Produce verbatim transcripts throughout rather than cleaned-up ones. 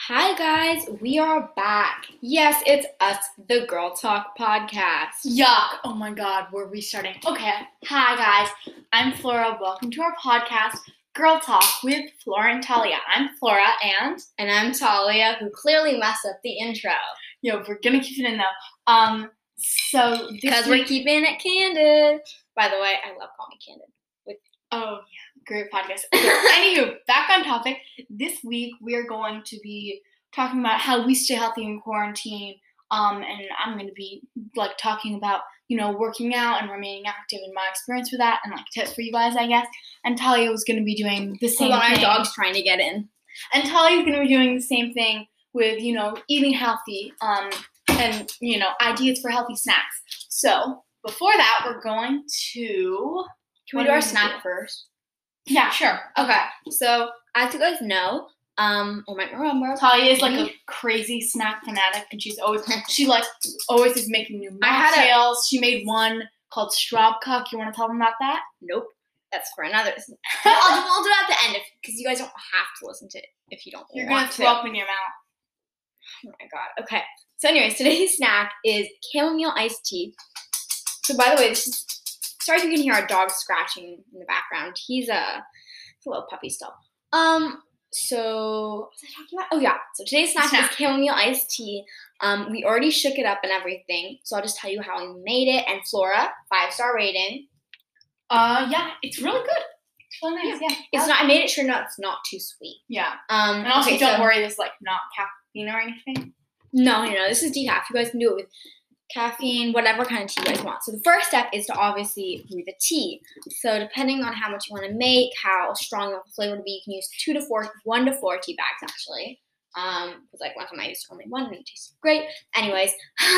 Hi guys, we are back. Yes, it's us, the Girl Talk podcast. Yuck. Oh my god, we're restarting. Okay. Hi guys, I'm Flora. Welcome to our podcast, Girl Talk with Flora and Talia. I'm Flora and... And I'm Talia, who clearly messed up the intro. Yo, we're gonna keep it in though. Um, so... Because week- we're keeping it candid. By the way, I love Call Me Candid. With oh, yeah. Great podcast. Anywho, back on topic. This week, we're going to be talking about how we stay healthy in quarantine. Um, and I'm going to be, like, talking about, you know, working out and remaining active and my experience with that and, like, tips for you guys, I guess. And Talia was going to be doing the same Hold on, thing. My dog's trying to get in. And Talia's going to be doing the same thing with, you know, eating healthy um, and, you know, ideas for healthy snacks. So... Before that, we're going to... Can we do our snack first? Yeah, sure. Okay. So, as you guys know, um, or might remember... Talia is like a crazy snack fanatic, and she's always... she, like, always is making new mocktails. A- she made one called Strobcock. You want to tell them about that? Nope. That's for another... I'll, we'll do it at the end, because you guys don't have to listen to it if you don't You're want gonna to. You're going to throw up in your mouth. Oh, my God. Okay. So, anyways, today's snack is chamomile iced tea. So, by the way, this is, sorry if you can hear our dog scratching in the background. He's a, he's a little puppy still. Um, so, what was I talking about? Oh, yeah. So, today's snack, snack. is chamomile iced tea. Um, we already shook it up and everything. So, I'll just tell you how I made it. And Flora, five-star rating. Uh, yeah. It's really good. It's really nice. Yeah. yeah. It's not, I made it sure not, it's not too sweet. Yeah. Um, and also, okay, don't so, worry, there's, like, not caffeine or anything. No, no, no. This is decaf. You guys can do it with caffeine, whatever kind of tea you guys want. So the first step is to obviously brew the tea. So depending on how much you want to make, how strong you want the flavor to be, you can use two to four, one to four tea bags actually. Um, because like one time I used only one and it tasted great. Anyways,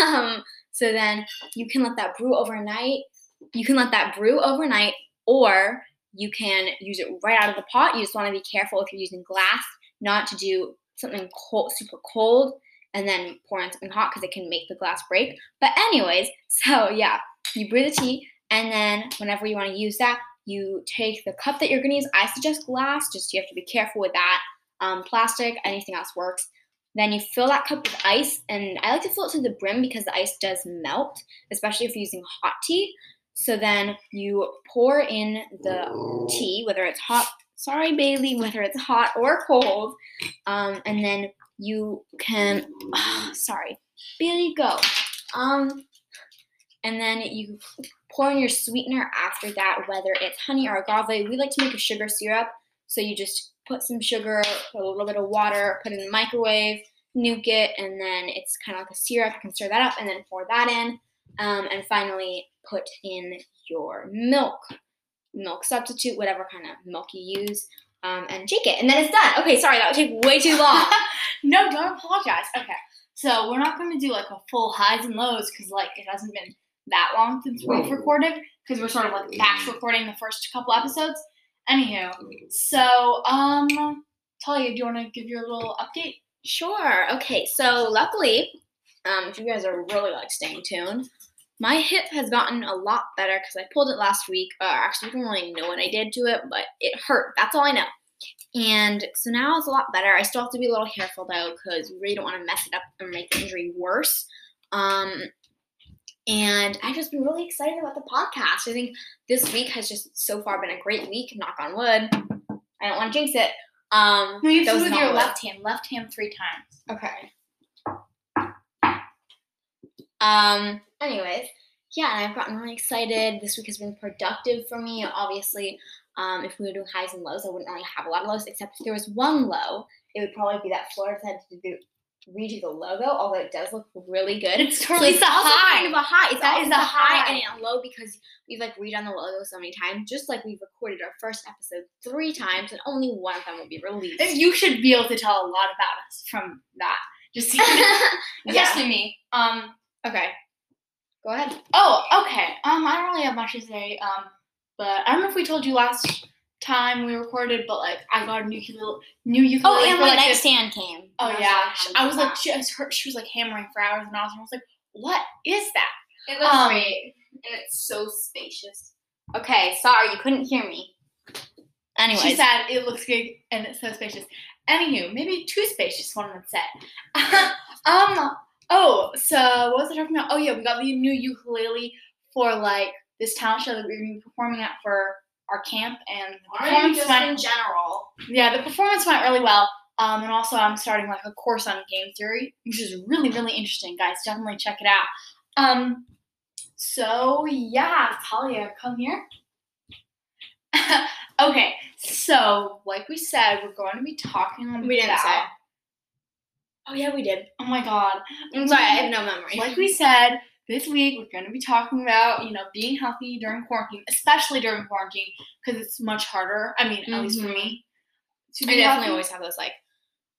um, so then you can let that brew overnight. You can let that brew overnight, or you can use it right out of the pot. You just want to be careful if you're using glass, not to do something cold, super cold. And then pour in something hot because it can make the glass break. But anyways, so yeah, you brew the tea, and then whenever you want to use that, you take the cup that you're going to use. I suggest glass, just you have to be careful with that. Um, plastic, anything else works. Then you fill that cup with ice, and I like to fill it to the brim because the ice does melt, especially if you're using hot tea. So then you pour in the tea, whether it's hot, sorry Bailey, whether it's hot or cold, um, and then you can, oh, sorry, Bailey, go. Um, and then you pour in your sweetener after that, whether it's honey or agave. We like to make a sugar syrup, so you just put some sugar, put a little bit of water, put it in the microwave, nuke it, and then it's kind of like a syrup. You can stir that up and then pour that in. Um, and finally, put in your milk, milk substitute, whatever kind of milk you use. Um, and shake it, and then it's done. Okay, sorry, that would take way too long. No, don't apologize. Okay, so we're not going to do, like, a full highs and lows, because, like, it hasn't been that long since we've recorded, because we're sort of, like, batch recording the first couple episodes. Anywho, so, um, Talia, do you want to give your little update? Sure. Okay, so, luckily, um, if you guys are really, like, staying tuned, my hip has gotten a lot better because I pulled it last week. Uh, actually, I don't really know what I did to it, but it hurt. That's all I know. And so now it's a lot better. I still have to be a little careful, though, because you really don't want to mess it up and make the injury worse. Um, and I've just been really excited about the podcast. I think this week has just so far been a great week. Knock on wood. I don't want to jinx it. Um, no, you have to do with your left hand. Left hand three times. Okay. Um, anyways, yeah, and I've gotten really excited. This week has been productive for me. Obviously, um, if we were doing highs and lows, I wouldn't really have a lot of lows, except if there was one low, it would probably be that Flora decided to do, redo the logo, although it does look really good. It's totally so it's a also high. Kind of a high. It's that is a high, high and a low because we've, like, redone the logo so many times, just like we've recorded our first episode three times, and only one of them will be released. And you should be able to tell a lot about us from that. Just especially yeah. me. Um... Okay, go ahead. Oh, okay. Um, I don't really have much to say. Um, but I don't know if we told you last time we recorded, but like I got a new ukulele. New ukulele. Oh, and my like nightstand came. Oh yeah, I was like, she was hurt. She was like hammering for hours and hours, and I was like, what is that? It looks um, great, and it's so spacious. Okay, sorry, you couldn't hear me. Anyways. She said it looks good and it's so spacious. Anywho, maybe too spacious, one would say. um, oh, so what was I talking about? Oh, yeah, we got the new ukulele for, like, this talent show that we were going to be performing at for our camp. And the performance just went, in general. Yeah, the performance went really well. Um, and also I'm starting, like, a course on game theory, which is really, really interesting, guys. Definitely check it out. Um, so, yeah, Talia, come here. Okay, so, like we said, we're going to be talking about... We didn't say. Oh, yeah, we did. Oh, my God. I'm sorry, I have no memory. Like we said, this week we're going to be talking about, you know, being healthy during quarantine, especially during quarantine, because it's much harder, I mean, mm-hmm. at least for me. To be I definitely healthy. Always have those, like,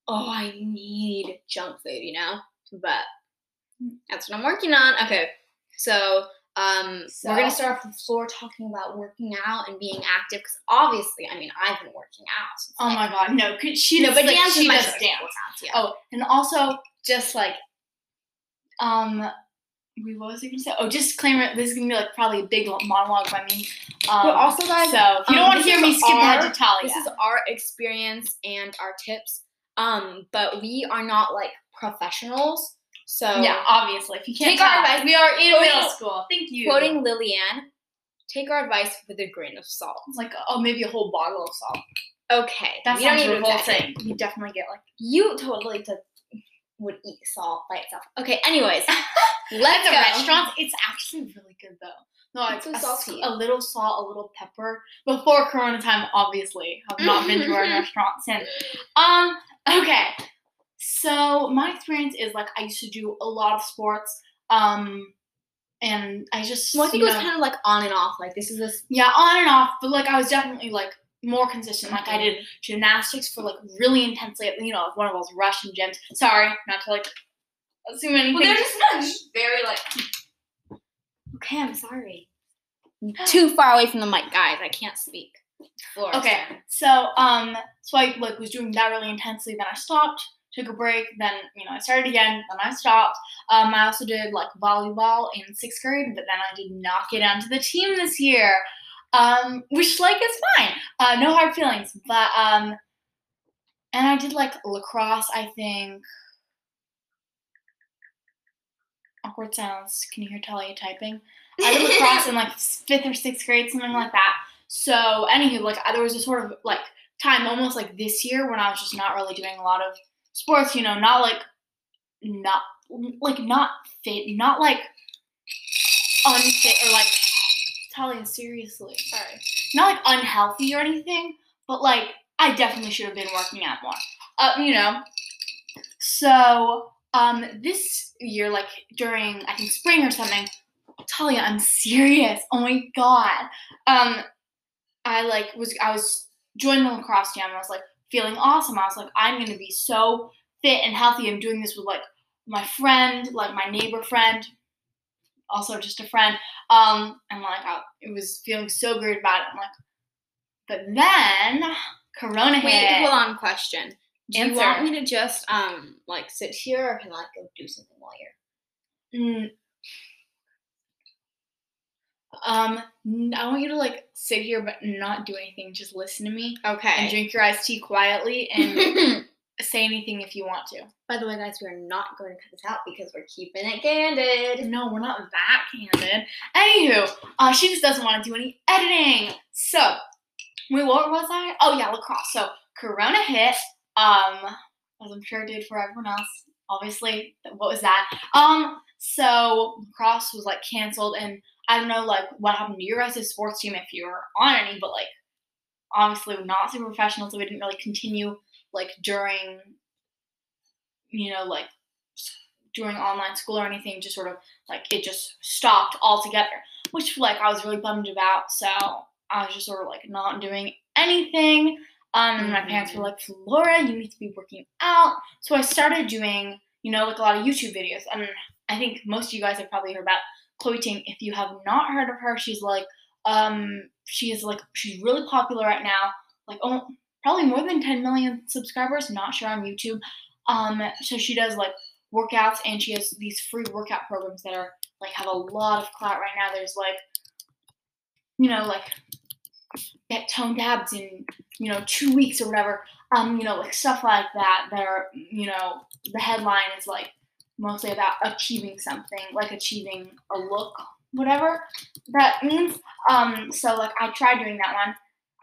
oh, I need junk food, you know? But that's what I'm working on. Okay, so... Um, so. We're going to start off the floor talking about working out and being active, because obviously, I mean, I've been working out. So oh, like, my God, no. Could she no, but like, dance she does dance. Out, yeah. Oh, and also, just, like, um, we what was I going to say? Oh, just disclaimer, this is going to be, like, probably a big monologue by me. Um, but also, guys, so, if you don't um, want to hear me skip ahead to Talia. This is our experience and our tips, um, but we are not, like, professionals. So yeah, obviously, if you can't take tell, our advice, we are in middle school. Thank you. Quoting Lillian, take our advice with a grain of salt. Like, oh, maybe a whole bottle of salt. Okay, that's not the whole thing. You definitely get like you totally to, would eat salt by itself. Okay, anyways, let's go. Restaurants, it's actually really good though. No, it's, it's so a, salty. A little salt, a little pepper. Before Corona time, obviously, have not been to our restaurant since. Um, okay. So my experience is like I used to do a lot of sports, um, and I just well, I think you know, it was kind of like on and off. Like this is this yeah on and off, but like I was definitely like more consistent. Like I did gymnastics for like really intensely. You know, one of those Russian gyms. Sorry, not to like assume anything. Well, they're just not very like. Okay, I'm sorry. Too far away from the mic, guys. I can't speak. Floor okay, so um, so I like was doing that really intensely. Then I stopped. Took a break, then, you know, I started again, then I stopped. Um, I also did, like, volleyball in sixth grade, but then I did not get onto the team this year, um, which, like, is fine. Uh, no hard feelings, but, um, and I did, like, lacrosse, I think. Awkward sounds. Can you hear Talia typing? I did lacrosse in, like, fifth or sixth grade, something like that. So, anywho, like, there was a sort of, like, time almost, like, this year when I was just not really doing a lot of sports, you know, not like, not, like, not fit, not like unfit or like, Talia, seriously, sorry, not like unhealthy or anything, but like, I definitely should have been working out more, uh, you know, so, um, this year, like, during, I think, spring or something, Talia, I'm serious, oh my God, um, I, like, was, I was joined the lacrosse jam, and I was like, feeling awesome. I was like, I'm going to be so fit and healthy. I'm doing this with, like, my friend, like, my neighbor friend, also just a friend. Um, and, like, I it was feeling so great about it. I'm like, but then Corona hit. Wait, hold on, question. Do Answer. You want me to just, um, like, sit here or can I, like, go do something while you're? Mm. Um, I want you to, like, sit here but not do anything. Just listen to me. Okay. And drink your iced tea quietly and say anything if you want to. By the way, guys, we are not going to cut this out because we're keeping it candid. No, we're not that candid. Anywho, uh, she just doesn't want to do any editing. So, wait, what was I? Oh, yeah, lacrosse. So, Corona hit, um, as I'm sure it did for everyone else. Obviously, what was that? Um, so, lacrosse was, like, canceled and I don't know, like, what happened to your guys' sports team if you were on any, but, like, obviously we're not super professional, so we didn't really continue, like, during, you know, like, during online school or anything, just sort of, like, it just stopped altogether, which, like, I was really bummed about, so I was just sort of, like, not doing anything, um, and my parents were like, Flora, you need to be working out, so I started doing, you know, like, a lot of YouTube videos, and I think most of you guys have probably heard about Chloe Ting. If you have not heard of her, she's like, um, she is like, she's really popular right now, like, oh, probably more than ten million subscribers, not sure, on YouTube, um, so she does, like, workouts, and she has these free workout programs that are, like, have a lot of clout right now. There's, like, you know, like get tone dabbed in, you know, two weeks or whatever. Um, you know, like stuff like that, that are, you know, the headline is like mostly about achieving something, like achieving a look, whatever that means. Um, so like I tried doing that one.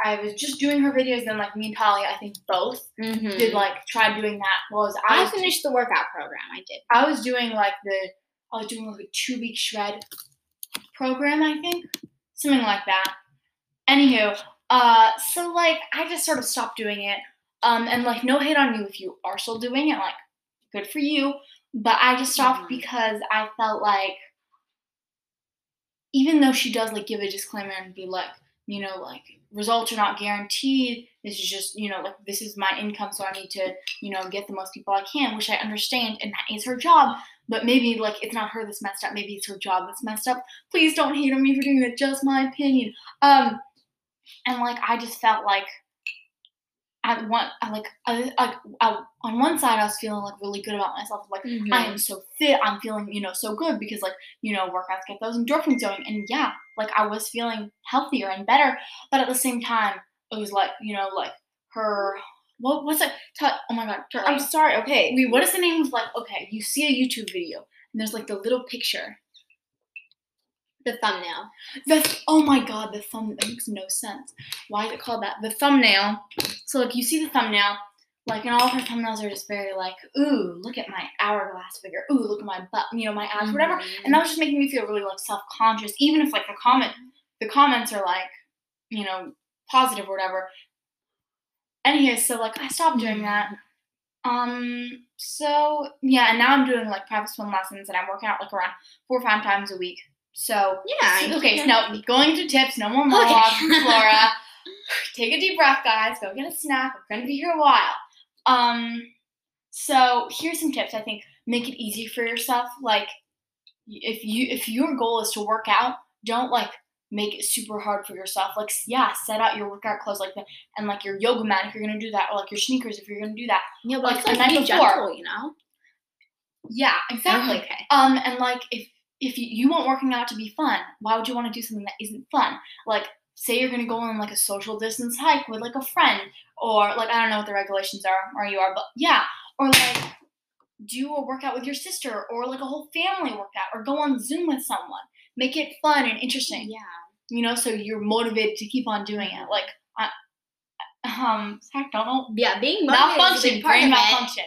I was just doing her videos, then like me and Holly, I think both mm-hmm. did like try doing that. Well, was, I, I was finished doing, the workout program. I did. I was doing like the I was doing like a two week shred program, I think, something like that. Anywho, uh, so like I just sort of stopped doing it. Um, and like no hate on you if you are still doing it, like good for you. But I just stopped mm-hmm. because I felt like, even though she does like give a disclaimer and be like, you know, like results are not guaranteed. This is just, you know, like this is my income, so I need to, you know, get the most people I can, which I understand, and that is her job. But maybe like it's not her that's messed up. Maybe it's her job that's messed up. Please don't hate on me for doing that. Just my opinion. Um, and like I just felt like I want, I like, I, I, I on one side I was feeling like really good about myself. Like mm-hmm. I am so fit. I'm feeling, you know, so good because like, you know, workouts get those endorphins going, and yeah. Like, I was feeling healthier and better, but at the same time, it was like, you know, like, her, what was it? Ta- oh, my God. Her, I'm sorry. Okay. Wait, what is the name of, like, okay, you see a YouTube video, and there's, like, the little picture. The thumbnail. The, oh, my God, the thumbnail. That makes no sense. Why is it called that? The thumbnail. So, like, you see the thumbnail, like, and all of her thumbnails are just very, like, ooh, look at my hourglass figure. Ooh, look at my butt, you know, my abs, mm-hmm. whatever. And that was just making me feel really, like, self-conscious. Even if, like, the comment, the comments are, like, you know, positive or whatever. Anyway, so, like, I stopped doing that. Um, so, yeah, and now I'm doing, like, private swim lessons, and I'm working out, like, around four or five times a week. So, yeah. So, okay, so now going to tips, no more monologues, okay. Flora. Take a deep breath, guys. Go get a snack. We're going to be here a while. Um, so here's some tips. I think make it easy for yourself. Like if you, if your goal is to work out, don't like make it super hard for yourself. Like, yeah, set out your workout clothes like that. And like your yoga mat, if you're going to do that, or like your sneakers, if you're going to do that, yeah, like, like the night before, gentle, you know? Yeah, exactly. Okay. Um, and like, if, if you, you want working out to be fun, why would you want to do something that isn't fun? Like, say you're going to go on, like, a social distance hike with, like, a friend, or, like, I don't know what the regulations are, or you are, but, yeah, or, like, do a workout with your sister, or, like, a whole family workout, or go on Zoom with someone. Make it fun and interesting. Yeah. You know, so you're motivated to keep on doing it. Like, I, um, I don't know. Yeah, being motivated malfunction, is brain malfunction.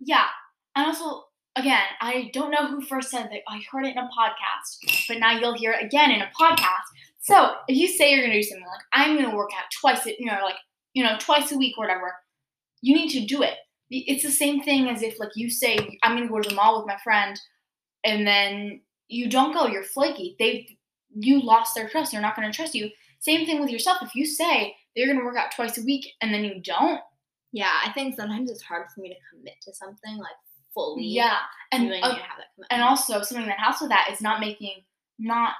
Yeah. And also, again, I don't know who first said that. I heard it in a podcast, but now you'll hear it again in a podcast. So if you say you're going to do something like, I'm going to work out twice, a, you know, like, you know, twice a week or whatever, you need to do it. It's the same thing as if like you say, I'm going to go to the mall with my friend, and then you don't go, you're flaky. They've, you lost their trust. They're not going to trust you. Same thing with yourself. If you say they're going to work out twice a week and then you don't. Yeah. I think sometimes it's hard for me to commit to something like fully. Yeah. And, uh, have that and also something that helps with that is not making, not,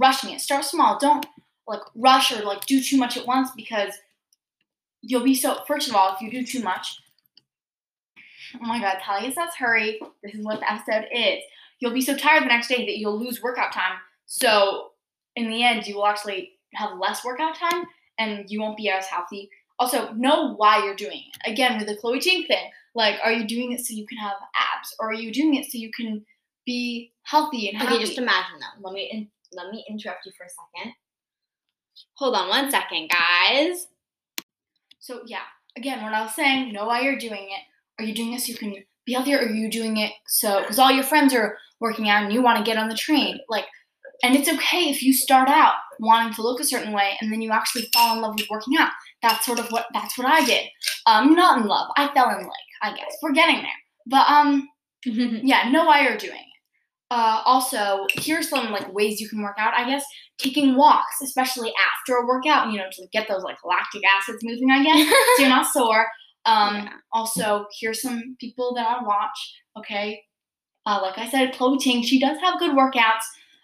rushing it. Start small. Don't like rush or like do too much at once, because you'll be so, first of all, if you do too much, oh my God, Talia says hurry. This is what the episode is. You'll be so tired the next day that you'll lose workout time. So in the end, you will actually have less workout time and you won't be as healthy. Also, know why you're doing it. Again, with the Chloe Ting thing, like, are you doing it so you can have abs, or are you doing it so you can be healthy and happy? Okay, just imagine that. Let me in- Let me interrupt you for a second. Hold on one second, guys. So, yeah. Again, what I was saying, know why you're doing it. Are you doing this so you can be healthier, or are you doing it so... Because all your friends are working out and you want to get on the train. Like, and it's okay if you start out wanting to look a certain way and then you actually fall in love with working out. That's sort of what... That's what I did. Um, not in love. I fell in like, I guess. We're getting there. But, um, yeah, know why you're doing it. Uh, also, here's some, like, ways you can work out, I guess. Taking walks, especially after a workout, you know, to get those, like, lactic acids moving, I guess, so you're not sore. Um, yeah. Also, here's some people that I watch, okay? Uh, like I said, Chloe Ting, she does have good workouts.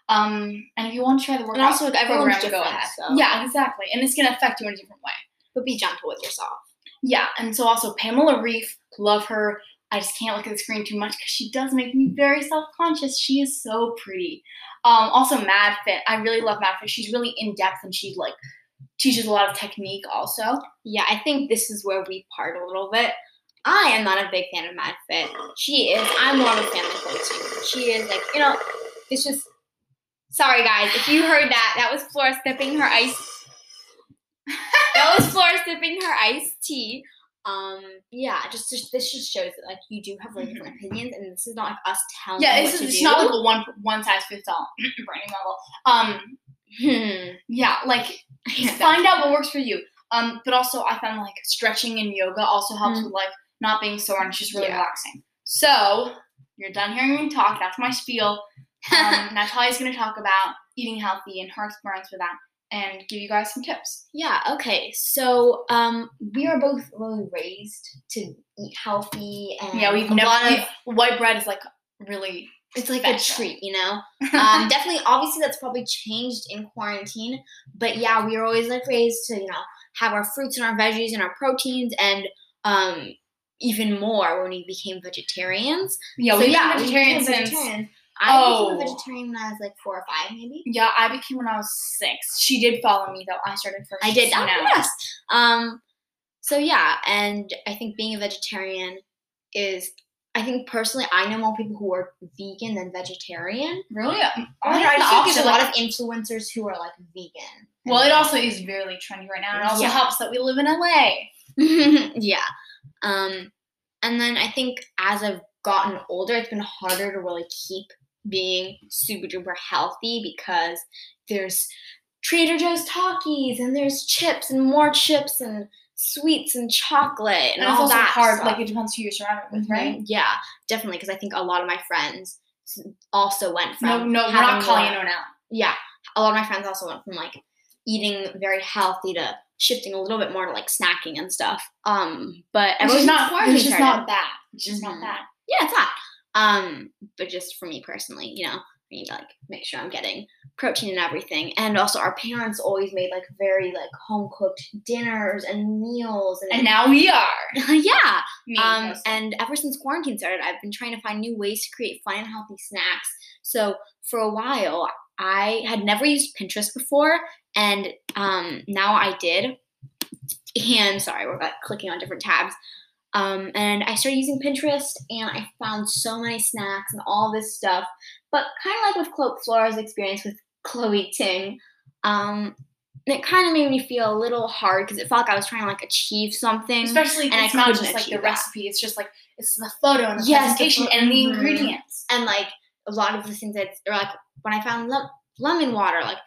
Um, and if you want to try the workout, and also with everyone's program, go ahead. So. Yeah, exactly. And it's going to affect you in a different way. But be gentle with yourself. Yeah, and so also Pamela Reif, love her. I just can't look at the screen too much because she does make me very self-conscious. She is so pretty. Um, also, Mad Fit. I really love Mad Fit. She's really in-depth and she's like teaches a lot of technique also. Yeah, I think this is where we part a little bit. I am not a big fan of Mad Fit. She is. I'm more of a fan of Chloe Ting. She is like, you know, it's just, sorry guys, if you heard that, that was Flora sipping her ice. That was Flora sipping her iced tea. Um, yeah, just, just this just shows that like you do have like mm-hmm. different opinions, and this is not like us telling. Yeah, this is it's do. not like a one one size fits all branding model. Um, hmm. yeah, like yeah, find out what works for you. Um, but also I found like stretching and yoga also helps mm-hmm. with like not being sore, and it's just really yeah. relaxing. So you're done hearing me talk. That's my spiel. Um, Natalia's gonna talk about eating healthy and her experience with that, and give you guys some tips. Yeah, okay. So um, we are both really raised to eat healthy. And yeah, we've never of, white bread is like really It's special. Like a treat, you know? Um, definitely, obviously that's probably changed in quarantine. But yeah, we were always like raised to, you know, have our fruits and our veggies and our proteins and um, even more when we became vegetarians. Yeah, so we yeah, vegetarians we became vegetarians. I oh. became a vegetarian when I was like four or five, maybe. Yeah, I became when I was six. She did follow me, though. I started first. I did. So yes. Um, so, yeah, and I think being a vegetarian is, I think personally, I know more people who are vegan than vegetarian. Really? Yeah. I, I, I think there's a lot of influencers who are like vegan. Well, it also is really trendy right now. It also yeah. helps that we live in L A. yeah. Um, and then I think as I've gotten older, it's been harder to really keep being super duper healthy because there's Trader Joe's Takis and there's chips and more chips and sweets and chocolate and, and all also that hard stuff. Like it depends who you're surrounded with, mm-hmm. right? Yeah, definitely, because I think a lot of my friends also went from no no we're not calling anyone out. Yeah, a lot of my friends also went from like eating very healthy to shifting a little bit more to like snacking and stuff. Um, but everyone's not it's just not that. It's just not that. Yeah, it's not. Um, but just for me personally, you know, I need to like make sure I'm getting protein and everything. And also our parents always made like very like home cooked dinners and meals. And, and now we are. yeah. Me um, and ever since quarantine started, I've been trying to find new ways to create fun and healthy snacks. So for a while, I had never used Pinterest before. And um, now I did. And sorry, we're like clicking on different tabs. Um, and I started using Pinterest, and I found so many snacks and all this stuff. But kind of like with Chloe, Flora's experience with Chloe Ting, um, it kind of made me feel a little hard because it felt like I was trying to like achieve something. Especially and it's I not just like the that. recipe; it's just like it's the photo and the yes, presentation the pho- and the mm-hmm. ingredients. And like a lot of the things that or like when I found le- lemon water, like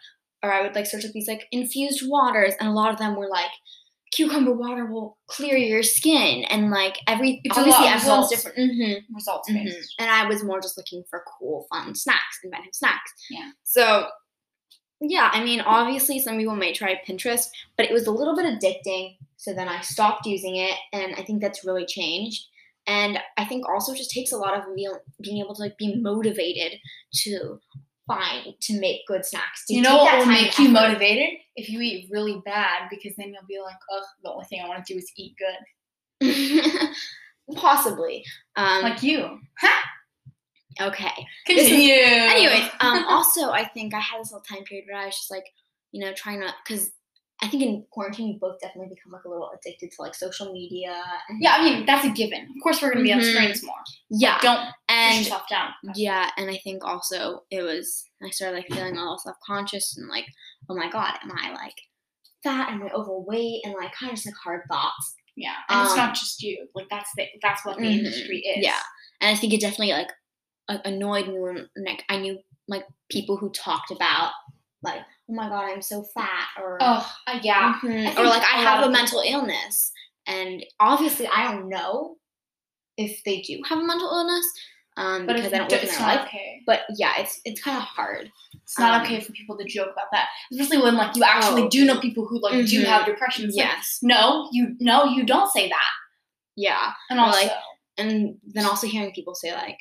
or I would like search up these like infused waters, and a lot of them were like. Cucumber water will clear your skin and like every it's obviously everyone's different mm-hmm. results mm-hmm. based. And I was more just looking for cool, fun snacks, inventive snacks. Yeah. So yeah, I mean, obviously some people might try Pinterest, but it was a little bit addicting. So then I stopped using it, and I think that's really changed. And I think also just takes a lot of being able to like be motivated to find to make good snacks. Do you, you know what will make you motivated? If you eat really bad, because then you'll be like, ugh, the only thing I want to do is eat good. Possibly. Um, like you. Huh? Okay. Continue. Is, anyways, um, also, I think I had this little time period where I was just like, you know, trying to, because I think in quarantine, we both definitely become like a little addicted to like social media. And yeah, I mean, that's a given. Of course, we're going to be mm-hmm. on screens more. Yeah. Like, don't and, push yourself down. Yeah, and I think also it was, I started like feeling a little self-conscious and like, oh my god, am I like fat? Am I overweight? And like kind of just like hard thoughts. Yeah, and um, it's not just you. Like that's the, that's what the mm-hmm. industry is. Yeah, and I think it definitely like annoyed me when like I knew like people who talked about like, oh my god, I'm so fat, or oh uh, yeah, mm-hmm. or like I have a mental illness, and obviously I don't know if they do have a mental illness. Um, but because I don't live in their life. Okay. But yeah, it's it's kind of hard. It's not um, okay for people to joke about that, especially when like you actually oh. do know people who like mm-hmm. do have depression. It's yes. Like, no, you no, you don't say that. Yeah, and also, like, and then also hearing people say like,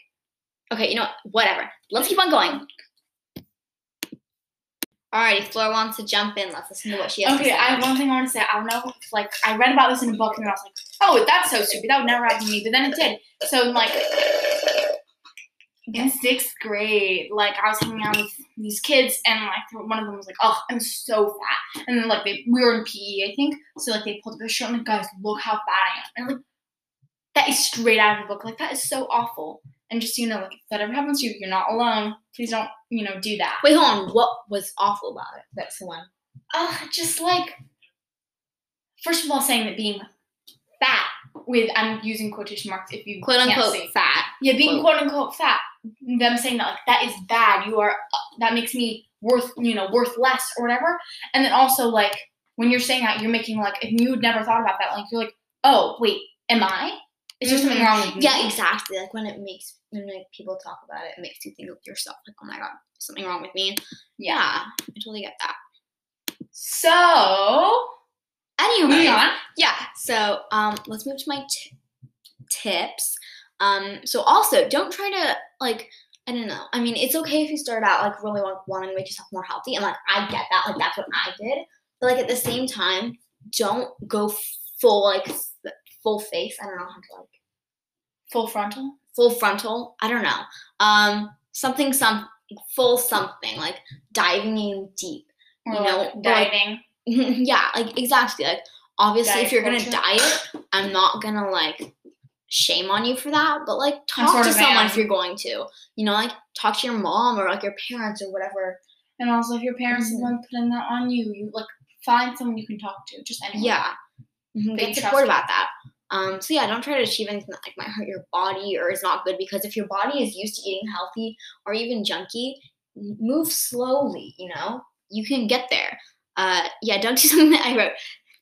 okay, you know what, whatever, let's keep on going. Alrighty, Fleur wants to jump in. Let's listen to what she has okay, to say. Okay, I have one thing I want to say. I don't know if, like, I read about this in a book, and I was like, oh, that's so stupid. That would never happen to me. But then it did. So, like, in sixth grade, like, I was hanging out with these kids, and, like, one of them was like, oh, I'm so fat. And then, like, they, we were in P E, I think. So, like, they pulled up their shirt, and, like, guys, look how fat I am. And, like, that is straight out of the book. Like, that is so awful. And just, you know, like, if that ever happens to you, you're not alone. Please don't, you know, do that. Wait, hold on. What was awful about it? That's the one. Uh, just, like, first of all, saying that being fat with, I'm using quotation marks if you quote, can't unquote, see. Fat. Yeah, being quote, quote unquote fat. Them saying that, like, that is bad. You are, that makes me worth, you know, worth less or whatever. And then also, like, when you're saying that, you're making, like, if you'd never thought about that, like, you're like, oh, wait, am I? Is there something wrong with me? Yeah, exactly. Like, when it makes, when, like, people talk about it, it makes you think of yourself. Like, oh, my God, is something wrong with me? Yeah, I totally get that. So, anyway. Moving on. Yeah, so um, let's move to my t- tips. Um, so, also, don't try to, like, I don't know. I mean, it's okay if you start out, like, really want- wanting to make yourself more healthy. And, like, I get that. Like, that's what I did. But, like, at the same time, don't go full, like, full face. I don't know how to, like, full frontal? Full frontal. I don't know. Um, something, some, full something, like, diving in deep, you or know? Like diving. Or, like, yeah, like, exactly. Like, obviously, diet if you're going to diet, I'm not going to, like, shame on you for that, but, like, talk to someone am. if you're going to. You know, like, talk to your mom or, like, your parents or whatever. And also, if your parents mm-hmm. don't put in that on you, you, like, find someone you can talk to. Just anyone. Yeah. Mm-hmm. Get support about that. Um, so, yeah, don't try to achieve anything that, like, might hurt your body or is not good, because if your body is used to eating healthy or even junky, move slowly, you know? You can get there. Uh, yeah, don't do something that I wrote.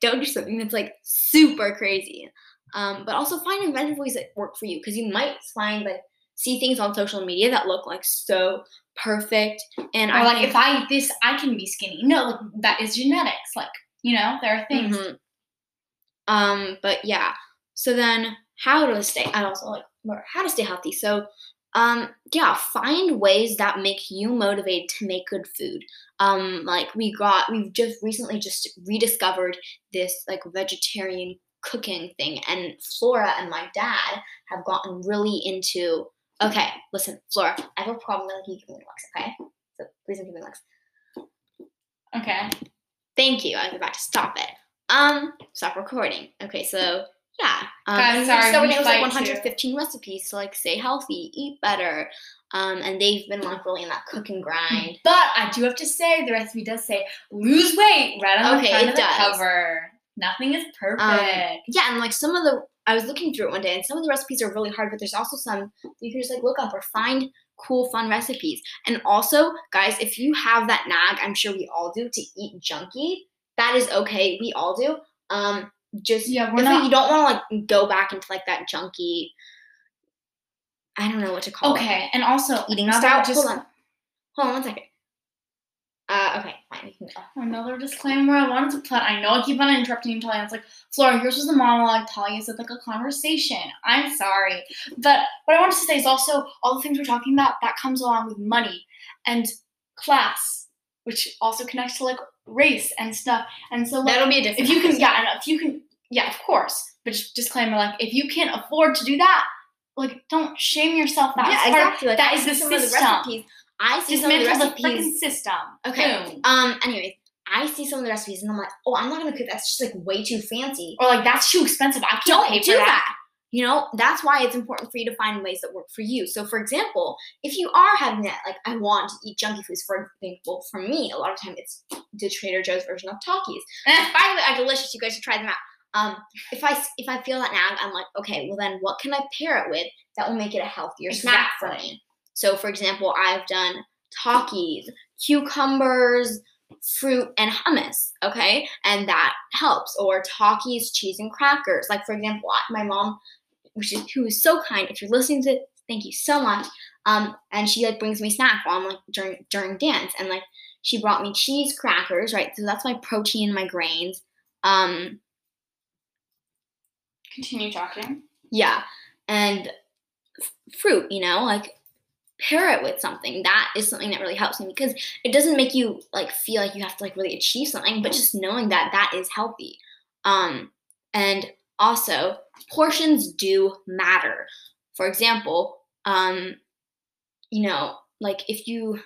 Don't do something that's, like, super crazy. Um, but also find inventive ways that work for you, because you might find, like, see things on social media that look, like, so perfect. And or, I like, think, if I eat this, I can be skinny. No, like, that is genetics. Like, you know, there are things. Mm-hmm. Um, but, yeah. So then, how to stay? I also like how to stay healthy. So, um, yeah, find ways that make you motivated to make good food. Um, like we got, we've just recently just rediscovered this, like, vegetarian cooking thing, and Flora and my dad have gotten really into. Okay, listen, Flora, I have a problem with you giving me looks. Okay, so please don't give me looks. Okay. Thank you. I was about to stop it. Um, stop recording. Okay, so. Yeah. Um, Guys, sorry. So we have, like, one hundred fifteen you. recipes to, like, stay healthy, eat better, um, and they've been, like, really in that cooking grind. But I do have to say, the recipe does say lose weight right on okay, the front of the does. cover. Nothing is perfect. Um, yeah, and, like, some of the I was looking through it one day, and some of the recipes are really hard, but there's also some you can just, like, look up or find cool, fun recipes. And also, guys, if you have that nag, I'm sure we all do, to eat junky, that is okay. We all do. Um. Just yeah, we're not, you don't want to, like, go back into, like, that junky. I don't know what to call okay, it. Okay, and also eating style. Just, hold on, hold on one second. Uh, okay, fine. Another disclaimer. I wanted to put. I know I keep on interrupting Talia. It's like, Flora, here's just a monologue. Talia said, like, a conversation. I'm sorry, but what I wanted to say is also all the things we're talking about that comes along with money and class, which also connects to, like, race and stuff, and so, like, that'll be a different. If you can, yeah, and if you can, yeah, of course. But just disclaimer, like, if you can't afford to do that, like, don't shame yourself. That yeah, exactly. Like, that I is the system. Of the recipes. I see some of the recipes. Freaking system. Okay. Boom. Um. Anyways, I see some of the recipes, and I'm like, oh, I'm not gonna cook. That's just, like, way too fancy, or, like, that's too expensive. I can't don't pay do for that. that. You know, that's why it's important for you to find ways that work for you. So, for example, if you are having that, like, I want to eat junky foods, for example, for me, a lot of time it's the Trader Joe's version of Takis. And by the way, are delicious. You guys should try them out. Um, if I, if I feel that nag, I'm like, okay, well then what can I pair it with that will make it a healthier snack for me? So, for example, I've done Takis, cucumbers, fruit, and hummus, okay? And that helps. Or Takis, cheese, and crackers. Like, for example, my mom... Which is who is so kind. If you're listening to, thank you so much. Um, and she, like, brings me snack while I'm, like, during during dance, and, like, she brought me cheese crackers, right? So that's my protein, my grains. Um, Continue talking. Yeah, and f- fruit. You know, like pair it with something. That is something that really helps me, because it doesn't make you like feel like you have to like really achieve something, but just knowing that that is healthy. Um, and also portions do matter. For example, um, you know, like if you,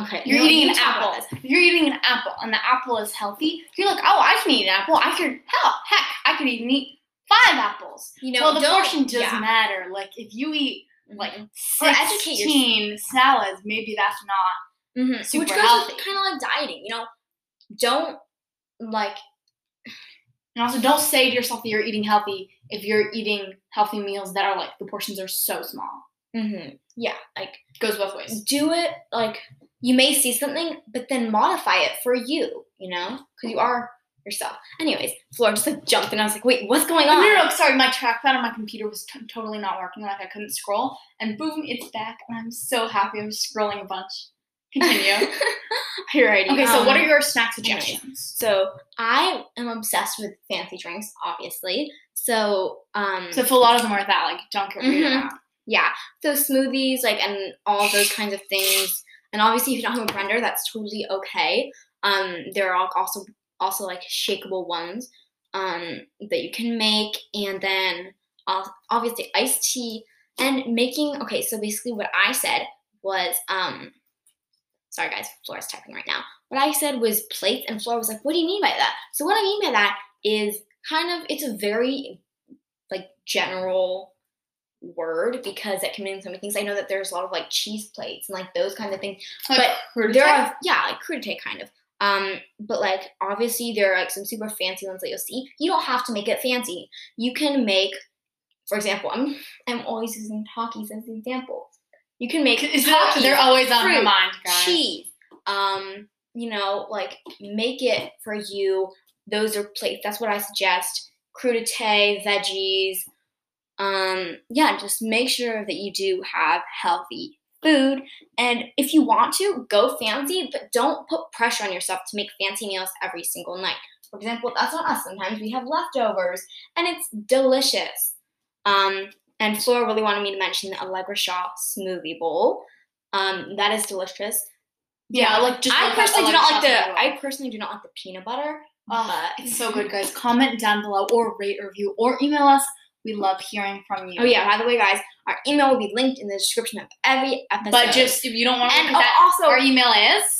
okay, you're, you're eating like, an apple, if you're eating an apple and the apple is healthy, you're like, oh, I can eat an apple. I could, hell, heck, I could even eat five apples. You know, well, the portion does yeah. matter. Like if you eat like sixteen salads, maybe that's not mm-hmm. super Which goes healthy. Kind of like dieting, you know, don't like. And also don't say to yourself that you're eating healthy if you're eating healthy meals that are like, the portions are so small. Mm-hmm. Yeah. Like goes both ways. Do it. Like you may see something, but then modify it for you, you know, because you are yourself. Anyways, Flora just like jumped and I was like, wait, what's going on? No, no, no, sorry. My trackpad on my computer was t- totally not working. Like I couldn't scroll, and boom, it's back. And I'm so happy. I'm scrolling a bunch. Continue. Alrighty. Okay, so um, what are your snack suggestions? So I am obsessed with fancy drinks, obviously. So um So if a lot of them are that, like don't get rid of that. Yeah. So smoothies, like and all those kinds of things. And obviously if you don't have a blender, that's totally okay. Um there are also also like shakeable ones um that you can make, and then uh, obviously iced tea and making okay, so basically what I said was um Sorry, guys, Flora's typing right now. What I said was plates, and Flora was like, what do you mean by that? So what I mean by that is kind of, it's a very, like, general word, because it can mean so many things. I know that there's a lot of, like, cheese plates and, like, those kinds of things. Like but crudité? There are, yeah, like, crudité kind of. Um, but, like, obviously there are, like, some super fancy ones that you'll see. You don't have to make it fancy. You can make, for example, I'm, I'm always using Takis as an example. You can make is that, they're always on fruit, my mind, guys. Cheese. Um, you know, like make it for you. Those are plates. That's what I suggest. Crudité, veggies. Um, yeah, just make sure that you do have healthy food. And if you want to, go fancy, but don't put pressure on yourself to make fancy meals every single night. For example, that's on us. Sometimes we have leftovers and it's delicious. Um And Flora really wanted me to mention the Allegra Shaw smoothie bowl. Um, that is delicious. Yeah, yeah like just I like personally do not like the I personally do not like the peanut butter. Oh, but it's so good, guys. Comment down below or rate or review or email us. We love hearing from you. Oh yeah, by the way, guys, our email will be linked in the description of every episode. But just if you don't want to look at that, also our email is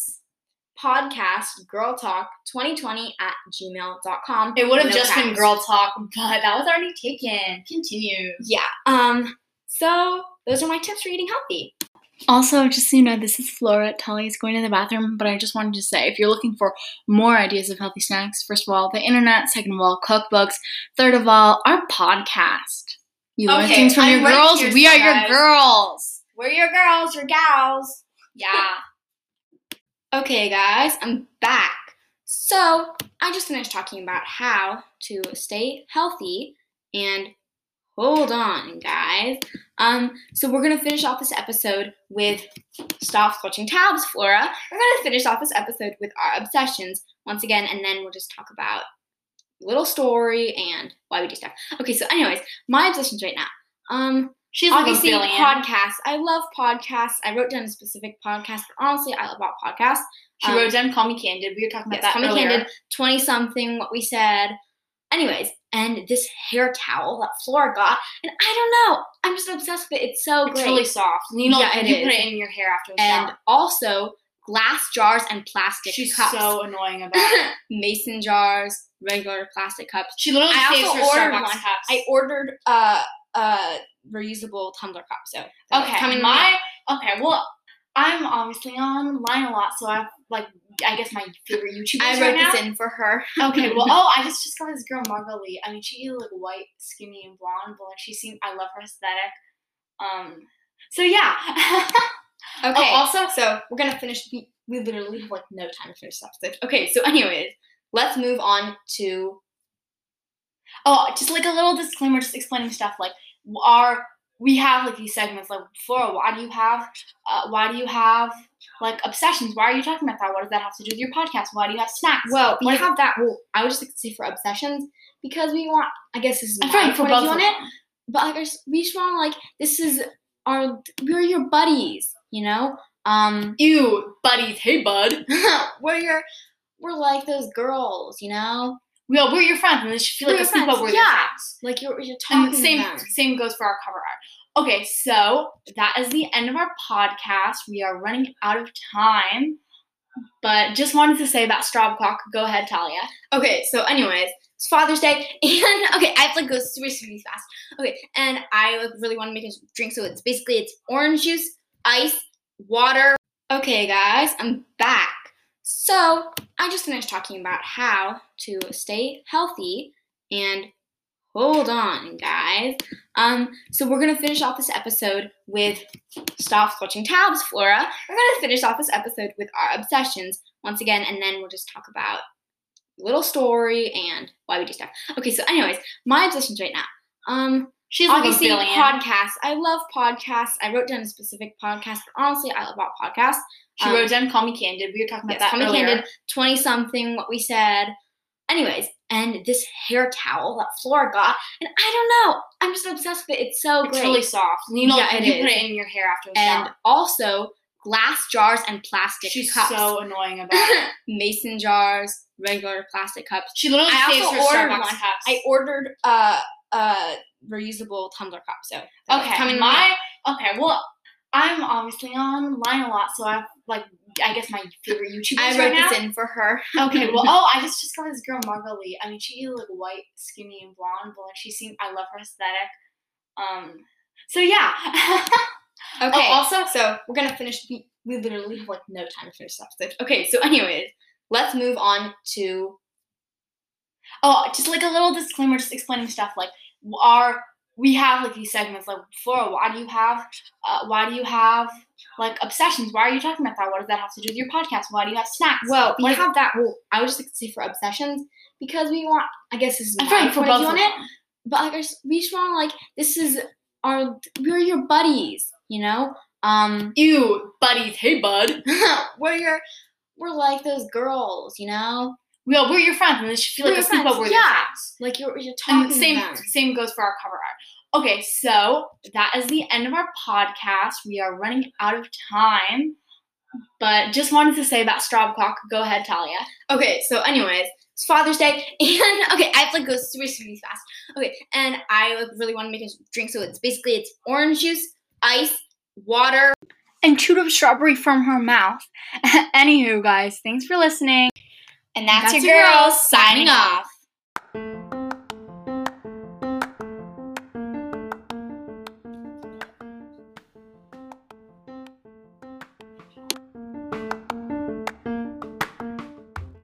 podcast girl talk twenty twenty at gmail dot com. It would have no just facts. Been Girl Talk, but that was already taken. Continue. Yeah. Um. So those are my tips for eating healthy. Also, just so you know, this is Flora. Tully is going to the bathroom, but I just wanted to say, if you're looking for more ideas of healthy snacks, first of all, the internet, second of all, cookbooks, third of all, our podcast. You learn okay, things from I'm your right girls. We are guys. Your girls. We're your girls, your gals. Yeah. Okay, guys, I'm back. So, I just finished talking about how to stay healthy, and hold on, guys. Um, so we're going to finish off this episode with, stop switching tabs, Flora. We're going to finish off this episode with our obsessions once again, and then we'll just talk about a little story and why we do stuff. Okay, so anyways, my obsessions right now. Um... She's obviously podcasts. I love podcasts. I wrote down a specific podcast, but honestly, I love all podcasts. She um, wrote down Call Me Candid. We were talking about yes, that Call earlier. Me Candid, twenty-something, what we said. Anyways, and this hair towel that Flora got, and I don't know. I'm just obsessed with it. It's so it's great. It's really soft. You know, yeah, it you is. Put it in your hair after the shower. And also, glass jars and plastic She's cups. She's so annoying about it. Mason jars, regular plastic cups. She literally I saves her Starbucks cups. I ordered, uh... uh... reusable Tumblr cup, so okay coming my out. Okay well I'm obviously online a lot, so I have like I guess my favorite YouTubers I wrote right this now. In for her okay well oh I just just got this girl Margot Lee. I mean she is like white, skinny, and blonde, but like she seems I love her aesthetic um so yeah okay oh, also so we're gonna finish we, we literally have like no time to finish this episode. Okay so anyways let's move on to oh just like a little disclaimer just explaining stuff like Are we have like these segments like Flora? Why do you have? Uh, why do you have like obsessions? Why are you talking about that? What does that have to do with your podcast? Why do you have snacks? Well, we have that. Well, I would just like to say for obsessions because we want. I guess this is my point of view on it. But like, we just want like this is are we're your buddies, you know? Um, Ew, buddies. Hey, bud. we're your we're like those girls, you know? Yeah, we're your friends, and it should feel we're like a sleepover. Yeah, your friends. Like you're you're talking. And same about. Same goes for our cover art. Okay, so that is the end of our podcast. We are running out of time, but just wanted to say about Straw Clock. Go ahead, Talia. Okay, so anyways, it's Father's Day, and okay, I have to like go super super fast. Okay, and I like really want to make a drink, so it's basically it's orange juice, ice, water. Okay, guys, I'm back. So, I just finished talking about how to stay healthy, and hold on, guys. Um, so we're going to finish off this episode with Stop Switching Tabs, Flora. We're going to finish off this episode with our obsessions once again, and then we'll just talk about a little story and why we do stuff. Okay, so anyways, my obsessions right now. Um, She's obviously like podcasts. I love podcasts. I wrote down a specific podcast, but honestly, I love podcasts. She um, wrote down Call Me Candid. We were talking about yes, that Call Me earlier. Candid, twenty-something, what we said. Anyways, and this hair towel that Flora got, and I don't know. I'm just obsessed with it. It's so it's great. It's really soft. You know, yeah, it you is. Put it in your hair after a shower. And also, glass jars and plastic She's cups. She's so annoying about it. Mason jars, regular plastic cups. She literally I saves also her ordered Starbucks one. Cups. I ordered uh, uh, reusable Tumblr cup, so. Okay, coming my, okay, well, I'm obviously online a lot, so I have, like, I guess my favorite YouTubers I wrote right this now. In for her. Okay, well, oh, I just discovered this girl, Margot Lee. I mean, she is, like, white, skinny, and blonde, but, like, she seemed, I love her aesthetic. Um, so, yeah. Okay, oh, also, so, we're gonna finish, we, we literally have, like, no time to finish this episode. Okay, so, anyways, let's move on to, oh, just, like, a little disclaimer, just explaining stuff, like, Our we have like these segments like Flora. Why do you have? Uh, why do you have like obsessions? Why are you talking about that? What does that have to do with your podcast? Why do you have snacks? Well, we like, have that. Well, I would just like to say for obsessions because we want. I guess this is I'm my point of view on it. But like we just want like this is our we're your buddies, you know. Um, Ew, buddies. Hey, bud. we're your we're like those girls, you know. Well, we're your friends, and it should feel we're like a sleepover. Yeah, your friends. Like you're, you're talking and same, about. Same goes for our cover art. Okay, so that is the end of our podcast. We are running out of time, but just wanted to say about Straw Clock. Go ahead, Talia. Okay, so anyways, it's Father's Day, and okay, I have to like go super, super fast. Okay, and I like really want to make a drink, so it's basically it's orange juice, ice, water, and chewed up strawberry from her mouth. Anywho, guys, thanks for listening. And that's, that's your girl signing off.